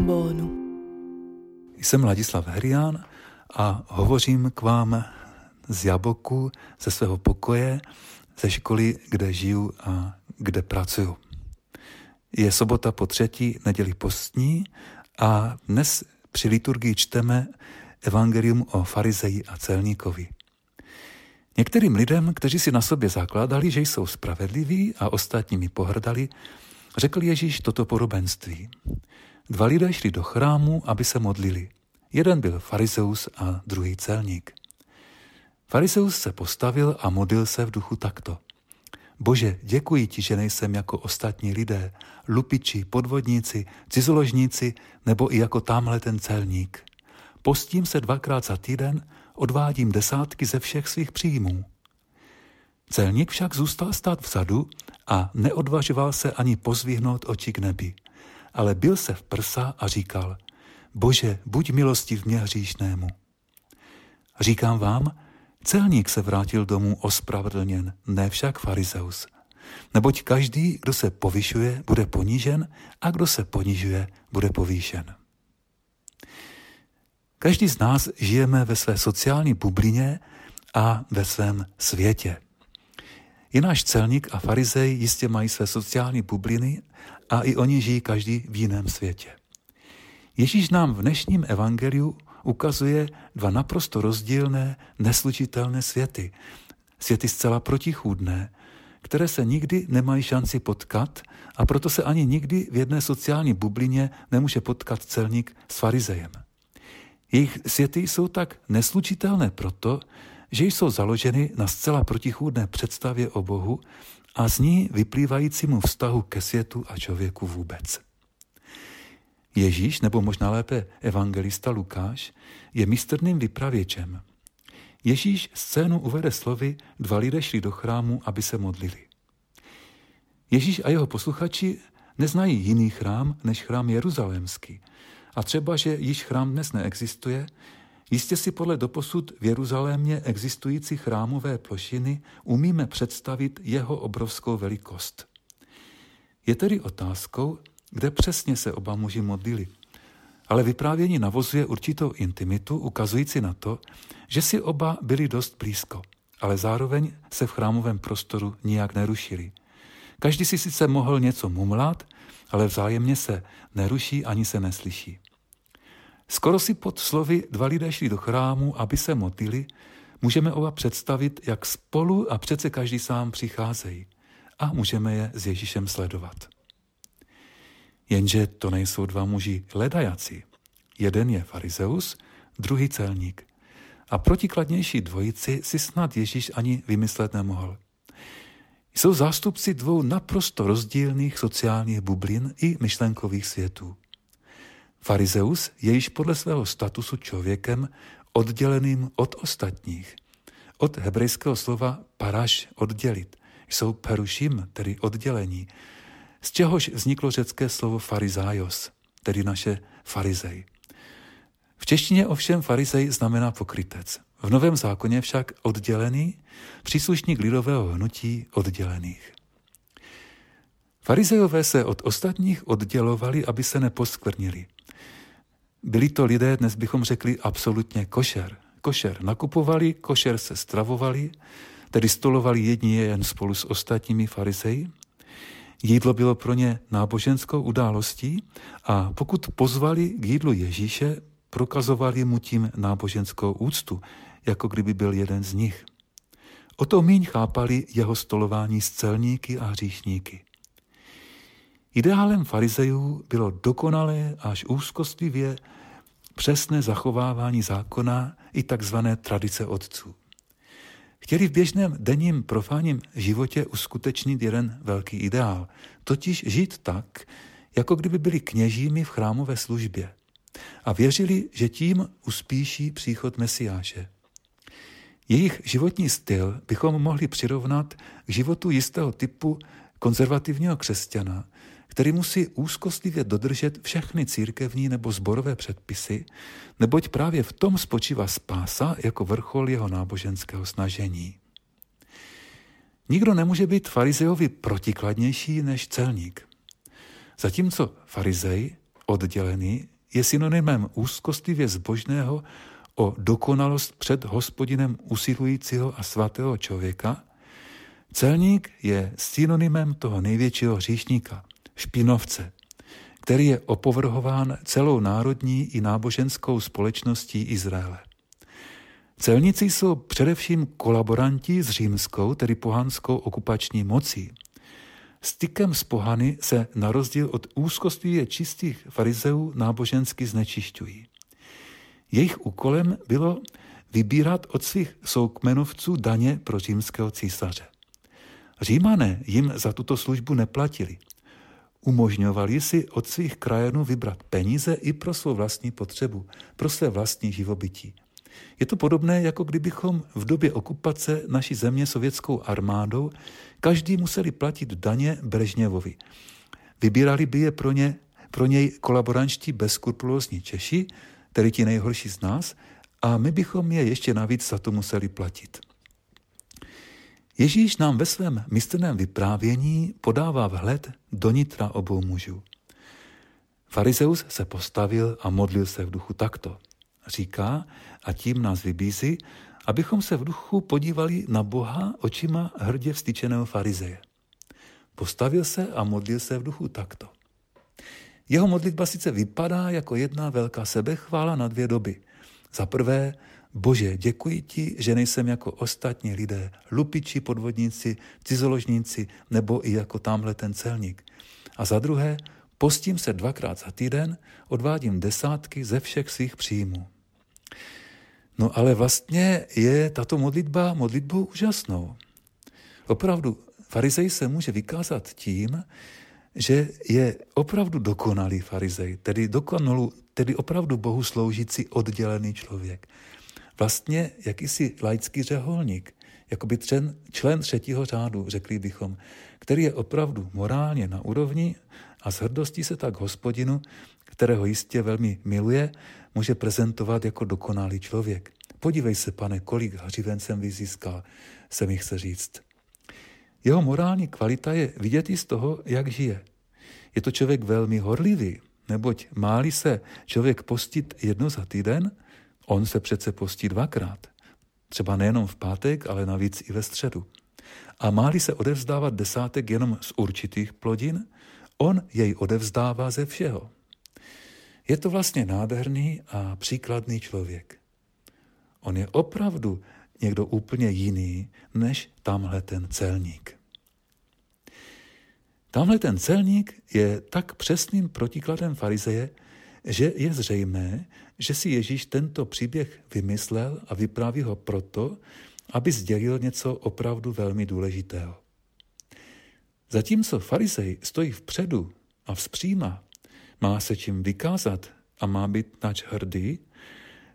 trombónu. Jsem Ladislav Herián a hovořím k vám z Jaboku, ze svého pokoje, ze školy, kde žiju a kde pracuju. Je sobota po třetí neděli postní a dnes při liturgii čteme Evangelium o farizeji a celníkovi. Některým lidem, kteří si na sobě zakládali, že jsou spravedliví a ostatními pohrdali, řekl Ježíš toto podobenství. Dva lidé šli do chrámu, aby se modlili. Jeden byl farizeus a druhý celník. Farizeus se postavil a modlil se v duchu takto. Bože, děkuji ti, že nejsem jako ostatní lidé, lupiči, podvodníci, cizoložníci nebo i jako tamhle ten celník. Postím se 2krát za týden, odvádím 10 ze všech svých příjmů. Celník však zůstal stát vzadu a neodvažoval se ani pozvihnout oči k nebi, ale bil se v prsa a říkal, Bože, buď milostiv mě hříšnému. Říkám vám, celník se vrátil domů ospravedlněn, ne však farizeus. Neboť každý, kdo se povyšuje, bude ponížen a kdo se ponižuje, bude povýšen. Každý z nás žijeme ve své sociální bublině a ve svém světě. I náš celník a farizej jistě mají své sociální bubliny a i oni žijí každý v jiném světě. Ježíš nám v dnešním evangeliu ukazuje dva naprosto rozdílné, neslučitelné světy. Světy zcela protichůdné, které se nikdy nemají šanci potkat a proto se ani nikdy v jedné sociální bublině nemůže potkat celník s farizejem. Jejich světy jsou tak neslučitelné proto, že jsou založeny na zcela protichůdné představě o Bohu a z ní vyplývajícímu vztahu ke světu a člověku vůbec. Ježíš, nebo možná lépe evangelista Lukáš, je mistrným vypravěčem. Ježíš scénu uvede slovy, dva lidé šli do chrámu, aby se modlili. Ježíš a jeho posluchači neznají jiný chrám než chrám jeruzalémský. A třeba, že již chrám dnes neexistuje, jistě si podle doposud v Jeruzalémě existující chrámové plošiny umíme představit jeho obrovskou velikost. Je tedy otázkou, kde přesně se oba muži modlili. Ale vyprávění navozuje určitou intimitu, ukazující na to, že si oba byli dost blízko, ale zároveň se v chrámovém prostoru nijak nerušili. Každý si sice mohl něco mumlat, ale vzájemně se neruší ani se neslyší. Skoro si pod slovy dva lidé šli do chrámu, aby se modlili, můžeme oba představit, jak spolu a přece každý sám přicházejí a můžeme je s Ježíšem sledovat. Jenže to nejsou dva muži ledajaci. Jeden je farizeus, druhý celník. A protikladnější dvojici si snad Ježíš ani vymyslet nemohl. Jsou zástupci dvou naprosto rozdílných sociálních bublin i myšlenkových světů. Farizeus je již podle svého statusu člověkem odděleným od ostatních. Od hebrejského slova paraš oddělit. Jsou perušim, tedy oddělení, z čehož vzniklo řecké slovo farizajos, tedy naše farizej. V češtině ovšem farizej znamená pokrytec. V Novém zákoně však oddělený, příslušník lidového hnutí oddělených. Farizejové se od ostatních oddělovali, aby se neposkvrnili. Byli to lidé, dnes bychom řekli, absolutně košer. Košer nakupovali, košer se stravovali, tedy stolovali jedni jen spolu s ostatními farizeji. Jídlo bylo pro ně náboženskou událostí a pokud pozvali k jídlu Ježíše, prokazovali mu tím náboženskou úctu, jako kdyby byl jeden z nich. O to míň chápali jeho stolování s celníky a hříšníky. Ideálem farizejů bylo dokonalé až úzkostlivě přesné zachovávání zákona i takzvané tradice otců. Chtěli v běžném denním profánním životě uskutečnit jeden velký ideál, totiž žít tak, jako kdyby byli kněžími v chrámové službě a věřili, že tím uspíší příchod Mesiáše. Jejich životní styl bychom mohli přirovnat k životu jistého typu konzervativního křesťana, který musí úzkostlivě dodržet všechny církevní nebo sborové předpisy, neboť právě v tom spočívá spása jako vrchol jeho náboženského snažení. Nikdo nemůže být farizejovi protikladnější než celník. Zatímco farizej oddělený, je synonymem úzkostlivě zbožného o dokonalost před Hospodinem usilujícího a svatého člověka. Celník je synonymem toho největšího hříšníka, špinovce, který je opovrhován celou národní i náboženskou společností Izraele. Celníci jsou především kolaboranti s římskou, tedy pohanskou okupační mocí. Stykem s pohany se na rozdíl od úzkostlivě čistých farizeů nábožensky znečišťují. Jejich úkolem bylo vybírat od svých soukmenovců daně pro římského císaře. Římané jim za tuto službu neplatili. Umožňovali si od svých krajanů vybrat peníze i pro svou vlastní potřebu, pro své vlastní živobytí. Je to podobné, jako kdybychom v době okupace naší země sovětskou armádou každý museli platit daně Brežněvovi. Vybírali by je pro něj kolaborančtí bezskrupulózní Češi, tedy ti nejhorší z nás, a my bychom je ještě navíc za to museli platit. Ježíš nám ve svém mistrném vyprávění podává vhled do nitra obou mužů. Farizeus se postavil a modlil se v duchu takto. Říká a tím nás vybízí, abychom se v duchu podívali na Boha očima hrdě vztyčeného farizeje. Postavil se a modlil se v duchu takto. Jeho modlitba sice vypadá jako jedna velká sebechvála na dvě doby. Za prvé, Bože, děkuji ti, že nejsem jako ostatní lidé, lupiči, podvodníci, cizoložníci nebo i jako tamhle ten celník. A za druhé, postím se 2krát za týden, odvádím 10 ze všech svých příjmů. No ale vlastně je tato modlitba modlitbou úžasnou. Opravdu, farizej se může vykázat tím, že je opravdu dokonalý farizej, tedy opravdu Bohu sloužící oddělený člověk. Vlastně jakýsi laický řeholník, jakoby člen 3. řádu, řekli bychom, který je opravdu morálně na úrovni a s hrdostí se tak Hospodinu, kterého jistě velmi miluje, může prezentovat jako dokonalý člověk. Podívej se, pane, kolik hřiven jsem vyzískal, se mi chce říct. Jeho morální kvalita je vidět i z toho, jak žije. Je to člověk velmi horlivý, neboť má-li se člověk postit jedno za týden, on se přece postí 2krát. Třeba nejenom v pátek, ale navíc i ve středu. A má-li se odevzdávat 10 jenom z určitých plodin, on jej odevzdává ze všeho. Je to vlastně nádherný a příkladný člověk. On je opravdu někdo úplně jiný, než tamhle ten celník. Tamhle ten celník je tak přesným protikladem farizeje, že je zřejmé, že si Ježíš tento příběh vymyslel a vypráví ho proto, aby sdělil něco opravdu velmi důležitého. Zatímco farizej stojí vpředu a vzpříma, má se čím vykázat a má být nač hrdý,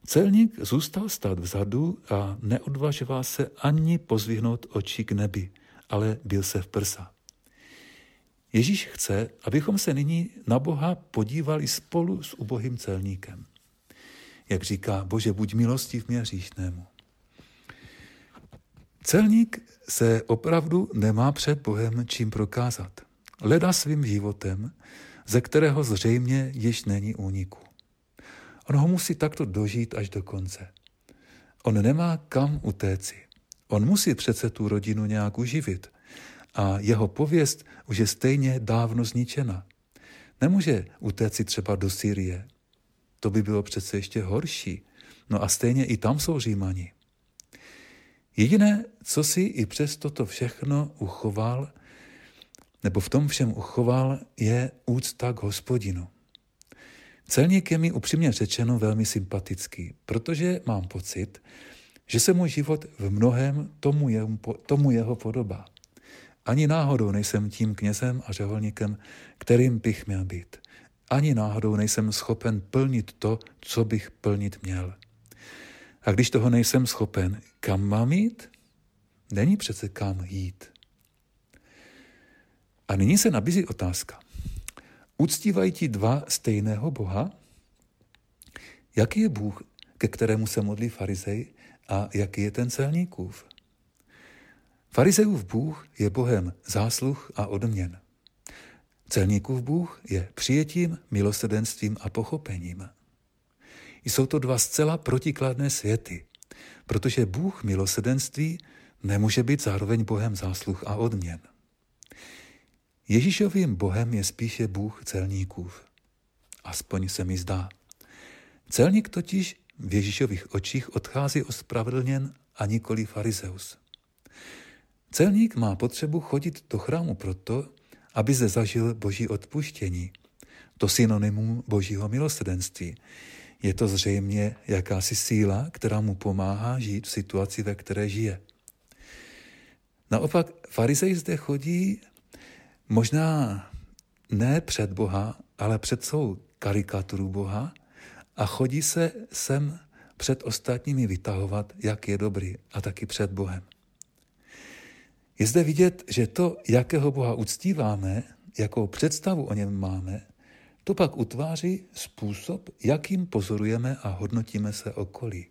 celník zůstal stát vzadu a neodvažoval se ani pozvihnout oči k nebi, ale bil se v prsa. Ježíš chce, abychom se nyní na Boha podívali spolu s ubohým celníkem. Jak říká, Bože, buď milostiv mě hříšnému. Celník se opravdu nemá před Bohem čím prokázat. Leda svým životem, ze kterého zřejmě již není úniku. On ho musí takto dožít až do konce. On nemá kam utéci. On musí přece tu rodinu nějak uživit. A jeho pověst už je stejně dávno zničena. Nemůže utéci třeba do Sýrie. To by bylo přece ještě horší. No a stejně i tam jsou Římani. Jediné, co si i přes toto všechno uchoval, nebo v tom všem uchoval, je úcta k Hospodinu. Celník je mi upřímně řečeno velmi sympatický, protože mám pocit, že se můj život v mnohém tomu jeho podobá. Ani náhodou nejsem tím knězem a řeholníkem, kterým bych měl být. Ani náhodou nejsem schopen plnit to, co bych plnit měl. A když toho nejsem schopen, kam mám jít? Není přece kam jít. A nyní se nabízí otázka. Uctívají ti dva stejného Boha? Jaký je Bůh, ke kterému se modlí farizej, a jaký je ten celníkův? Farizejův Bůh je Bohem zásluh a odměn. Celníkův Bůh je přijetím, milosrdenstvím a pochopením. Jsou to dva zcela protikladné světy, protože Bůh milosrdenství nemůže být zároveň Bohem zásluh a odměn. Ježíšovým Bohem je spíše Bůh celníkův. Aspoň se mi zdá. Celník totiž v Ježíšových očích odchází ospravedlněn a nikoli farizeus. Celník má potřebu chodit do chrámu proto, aby zde zažil boží odpuštění. To synonymum božího milosrdenství. Je to zřejmě jakási síla, která mu pomáhá žít v situaci, ve které žije. Naopak farizej zde chodí možná ne před Boha, ale před svou karikaturu Boha a chodí se sem před ostatními vytahovat, jak je dobrý, a taky před Bohem. Je zde vidět, že to, jakého Boha uctíváme, jakou představu o něm máme, to pak utváří způsob, jakým pozorujeme a hodnotíme se okolí.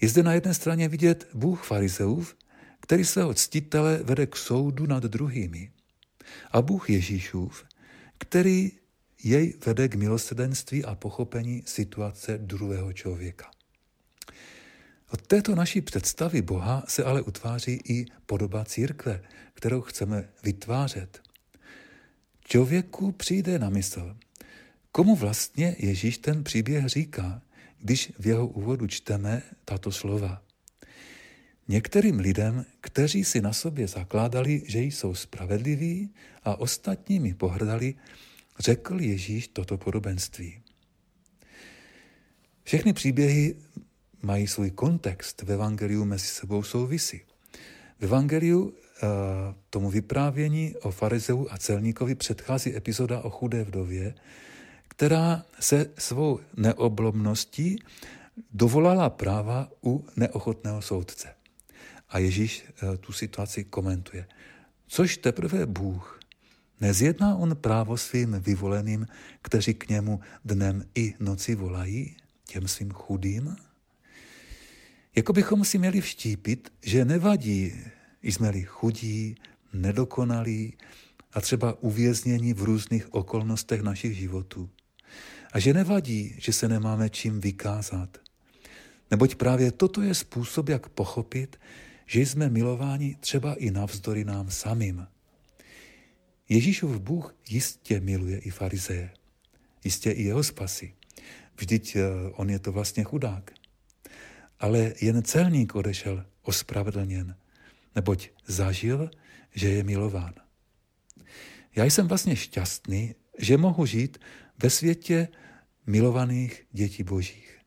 Je zde na jedné straně vidět Bůh farizeův, který svého ctitele vede k soudu nad druhými, a Bůh Ježíšův, který jej vede k milosrdenství a pochopení situace druhého člověka. Od této naší představy Boha se ale utváří i podoba církve, kterou chceme vytvářet. Člověku přijde na mysl, komu vlastně Ježíš ten příběh říká, když v jeho úvodu čteme tato slova. Některým lidem, kteří si na sobě zakládali, že jsou spravedliví a ostatními pohrdali, řekl Ježíš toto podobenství. Všechny příběhy mají svůj kontext, v evangeliu mezi sebou souvisí. V evangeliu tomu vyprávění o farizeu a celníkovi předchází epizoda o chudé vdově, která se svou neoblomností dovolala práva u neochotného soudce. A Ježíš tu situaci komentuje. Což teprve Bůh, nezjedná on právo svým vyvoleným, kteří k němu dnem i noci volají, těm svým chudým? Jako bychom si měli vštípit, že nevadí, jsme-li chudí, nedokonalí a třeba uvězněni v různých okolnostech našich životů. A že nevadí, že se nemáme čím vykázat. Neboť právě toto je způsob, jak pochopit, že jsme milováni třeba i navzdory nám samým. Ježíšův Bůh jistě miluje i farizeje. Jistě i jeho spasí. Vždyť on je to vlastně chudák. Ale jen celník odešel ospravedlněn, neboť zažil, že je milován. Já jsem vlastně šťastný, že mohu žít ve světě milovaných dětí božích.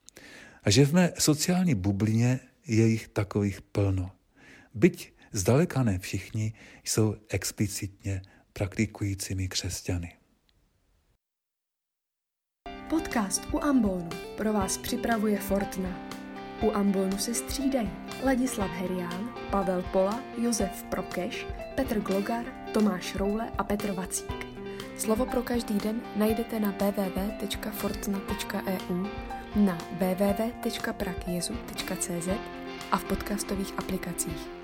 A že v mé sociální bublině je jich takových plno. Byť zdaleka ne všichni jsou explicitně praktikujícími křesťany. Podcast U ambonu pro vás připravuje Fortna. U ambonu se střídají Ladislav Herián, Pavel Pola, Josef Prokeš, Petr Glogar, Tomáš Roule a Petr Vacík. Slovo pro každý den najdete na www.fortna.eu, na www.prakjezu.cz a v podcastových aplikacích.